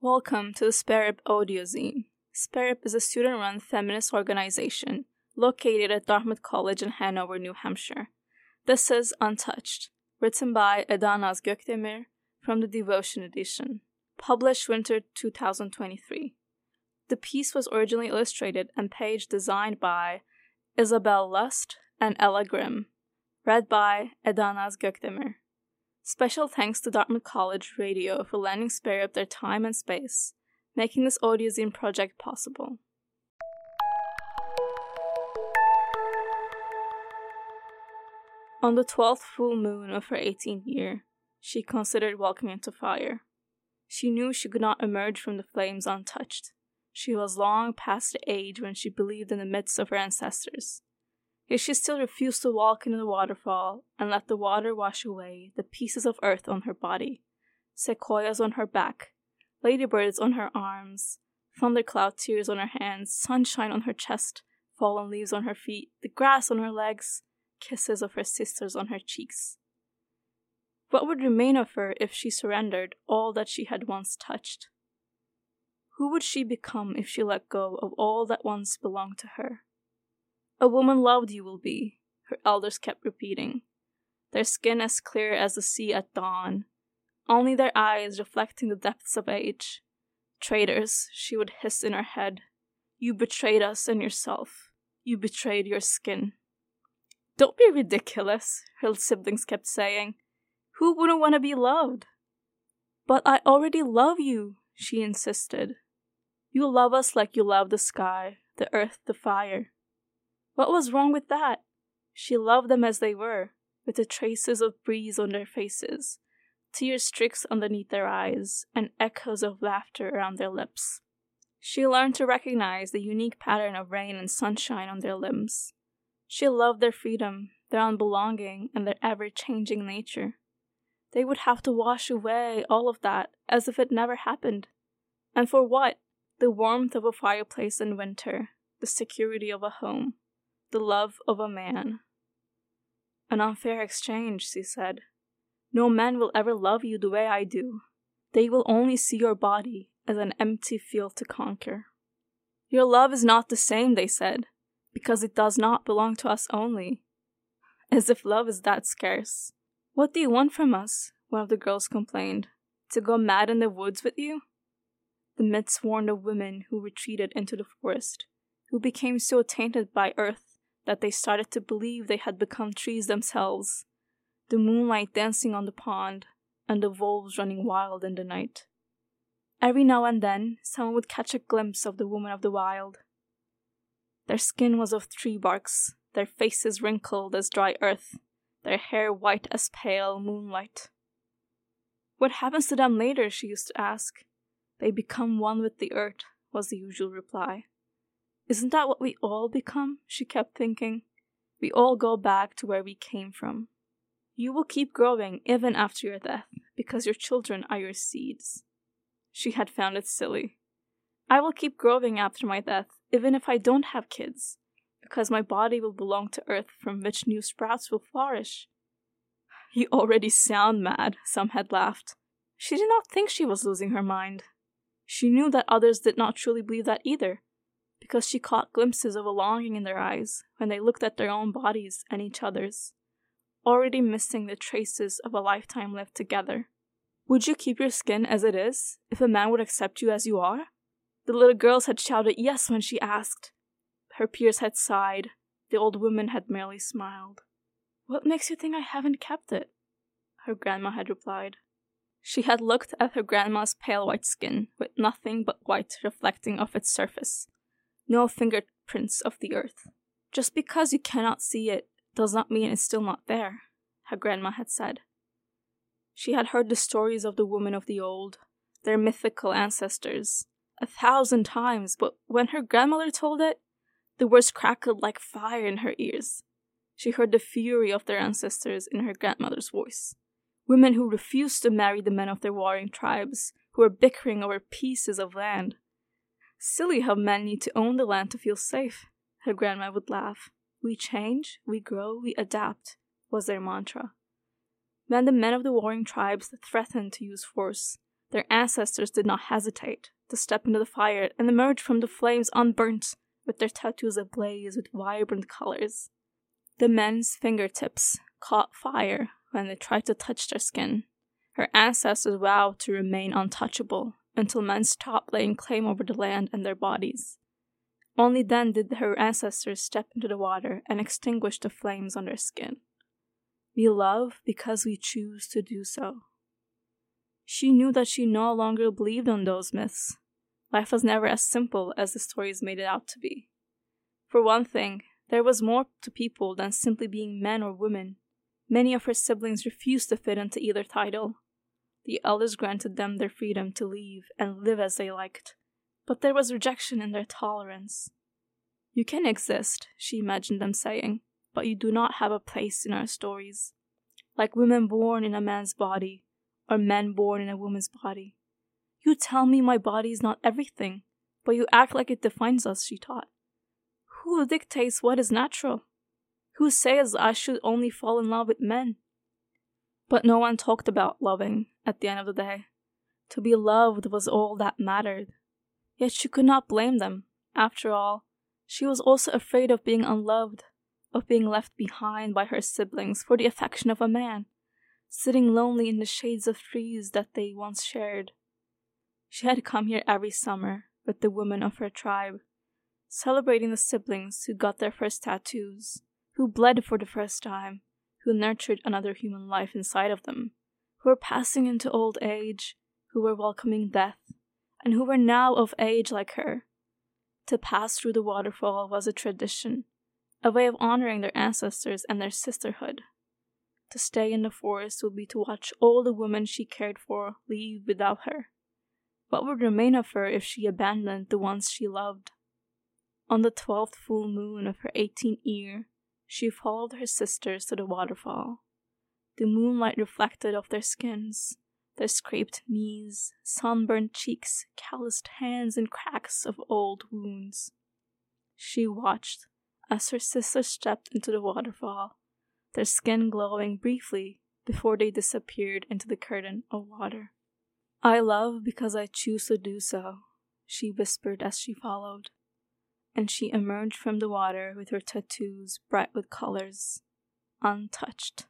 Welcome to the Spare Rib audiozine. Spare Rib is a student-run feminist organization located at Dartmouth College in Hanover, New Hampshire. This is Untouched, written by Eda Naz Gokdemir from the Devotion Edition, published winter 2023. The piece was originally illustrated and page designed by Isabel Lust and Ella Grimm, read by Eda Naz Gokdemir. Special thanks to Dartmouth College Radio for lending Spare Rib their time and space, making this audiozine project possible. On the 12th full moon of her 18th year, she considered walking into fire. She knew she could not emerge from the flames untouched. She was long past the age when she believed in the myths of her ancestors. Yet she still refused to walk into the waterfall and let the water wash away the pieces of earth on her body, sequoias on her back, ladybirds on her arms, thundercloud tears on her hands, sunshine on her chest, fallen leaves on her feet, the grass on her legs, kisses of her sisters on her cheeks. What would remain of her if she surrendered all that she had once touched? Who would she become if she let go of all that once belonged to her? "A woman loved you will be," her elders kept repeating, their skin as clear as the sea at dawn, only their eyes reflecting the depths of age. "Traitors," she would hiss in her head, "you betrayed us and yourself. You betrayed your skin." "Don't be ridiculous," her siblings kept saying. "Who wouldn't want to be loved?" "But I already love you," she insisted. "You love us like you love the sky, the earth, the fire." What was wrong with that? She loved them as they were, with the traces of breeze on their faces, tear streaks underneath their eyes, and echoes of laughter around their lips. She learned to recognize the unique pattern of rain and sunshine on their limbs. She loved their freedom, their unbelonging, and their ever-changing nature. They would have to wash away all of that as if it never happened. And for what? The warmth of a fireplace in winter, the security of a home, the love of a man. "An unfair exchange," she said. "No man will ever love you the way I do. They will only see your body as an empty field to conquer." "Your love is not the same," they said, "because it does not belong to us only." "As if love is that scarce. What do you want from us?" one of the girls complained. "To go mad in the woods with you?" The myths warned of women who retreated into the forest, who became so tainted by earth that they started to believe they had become trees themselves, the moonlight dancing on the pond, and the wolves running wild in the night. Every now and then, someone would catch a glimpse of the woman of the wild. Their skin was of tree barks, their faces wrinkled as dry earth, their hair white as pale moonlight. "What happens to them later?" she used to ask. "They become one with the earth," was the usual reply. "Isn't that what we all become?" she kept thinking. "We all go back to where we came from." "You will keep growing even after your death, because your children are your seeds." She had found it silly. "I will keep growing after my death, even if I don't have kids, because my body will belong to earth from which new sprouts will flourish." "You already sound mad," some had laughed. She did not think she was losing her mind. She knew that others did not truly believe that either, because she caught glimpses of a longing in their eyes when they looked at their own bodies and each other's, already missing the traces of a lifetime lived together. "Would you keep your skin as it is, if a man would accept you as you are?" The little girls had shouted yes when she asked. Her peers had sighed. The old woman had merely smiled. "What makes you think I haven't kept it?" her grandma had replied. She had looked at her grandma's pale white skin, with nothing but white reflecting off its surface. No fingerprints of the earth. "Just because you cannot see it does not mean it's still not there," her grandma had said. She had heard the stories of the women of the old, their mythical ancestors, 1,000 times, but when her grandmother told it, the words crackled like fire in her ears. She heard the fury of their ancestors in her grandmother's voice. Women who refused to marry the men of their warring tribes, who were bickering over pieces of land. "Silly how men need to own the land to feel safe," her grandma would laugh. "We change, we grow, we adapt," was their mantra. Then the men of the warring tribes threatened to use force, Their ancestors did not hesitate to step into the fire and emerge from the flames unburnt, with their tattoos ablaze with vibrant colors. The men's fingertips caught fire when they tried to touch their skin. Her ancestors vowed to remain untouchable until men stopped laying claim over the land and their bodies. Only then did her ancestors step into the water and extinguish the flames on their skin. We love because we choose to do so. She knew that she no longer believed in those myths. Life was never as simple as the stories made it out to be. For one thing, there was more to people than simply being men or women. Many of her siblings refused to fit into either title. The elders granted them their freedom to leave and live as they liked, but there was rejection in their tolerance. "You can exist," she imagined them saying, "but you do not have a place in our stories. Like women born in a man's body, or men born in a woman's body. You tell me my body is not everything, but you act like it defines us," she taught. "Who dictates what is natural? Who says I should only fall in love with men?" But no one talked about loving at the end of the day. To be loved was all that mattered. Yet she could not blame them. After all, she was also afraid of being unloved, of being left behind by her siblings for the affection of a man, sitting lonely in the shades of trees that they once shared. She had come here every summer with the women of her tribe, celebrating the siblings who got their first tattoos, who bled for the first time, who nurtured another human life inside of them, who were passing into old age, who were welcoming death, and who were now of age like her. To pass through the waterfall was a tradition, a way of honoring their ancestors and their sisterhood. To stay in the forest would be to watch all the women she cared for leave without her. What would remain of her if she abandoned the ones she loved? On the 12th full moon of her 18th year, she followed her sisters to the waterfall. The moonlight reflected off their skins, their scraped knees, sunburned cheeks, calloused hands, and cracks of old wounds. She watched as her sisters stepped into the waterfall, their skin glowing briefly before they disappeared into the curtain of water. "I love because I choose to do so," she whispered as she followed. And she emerged from the water with her tattoos bright with colors, untouched.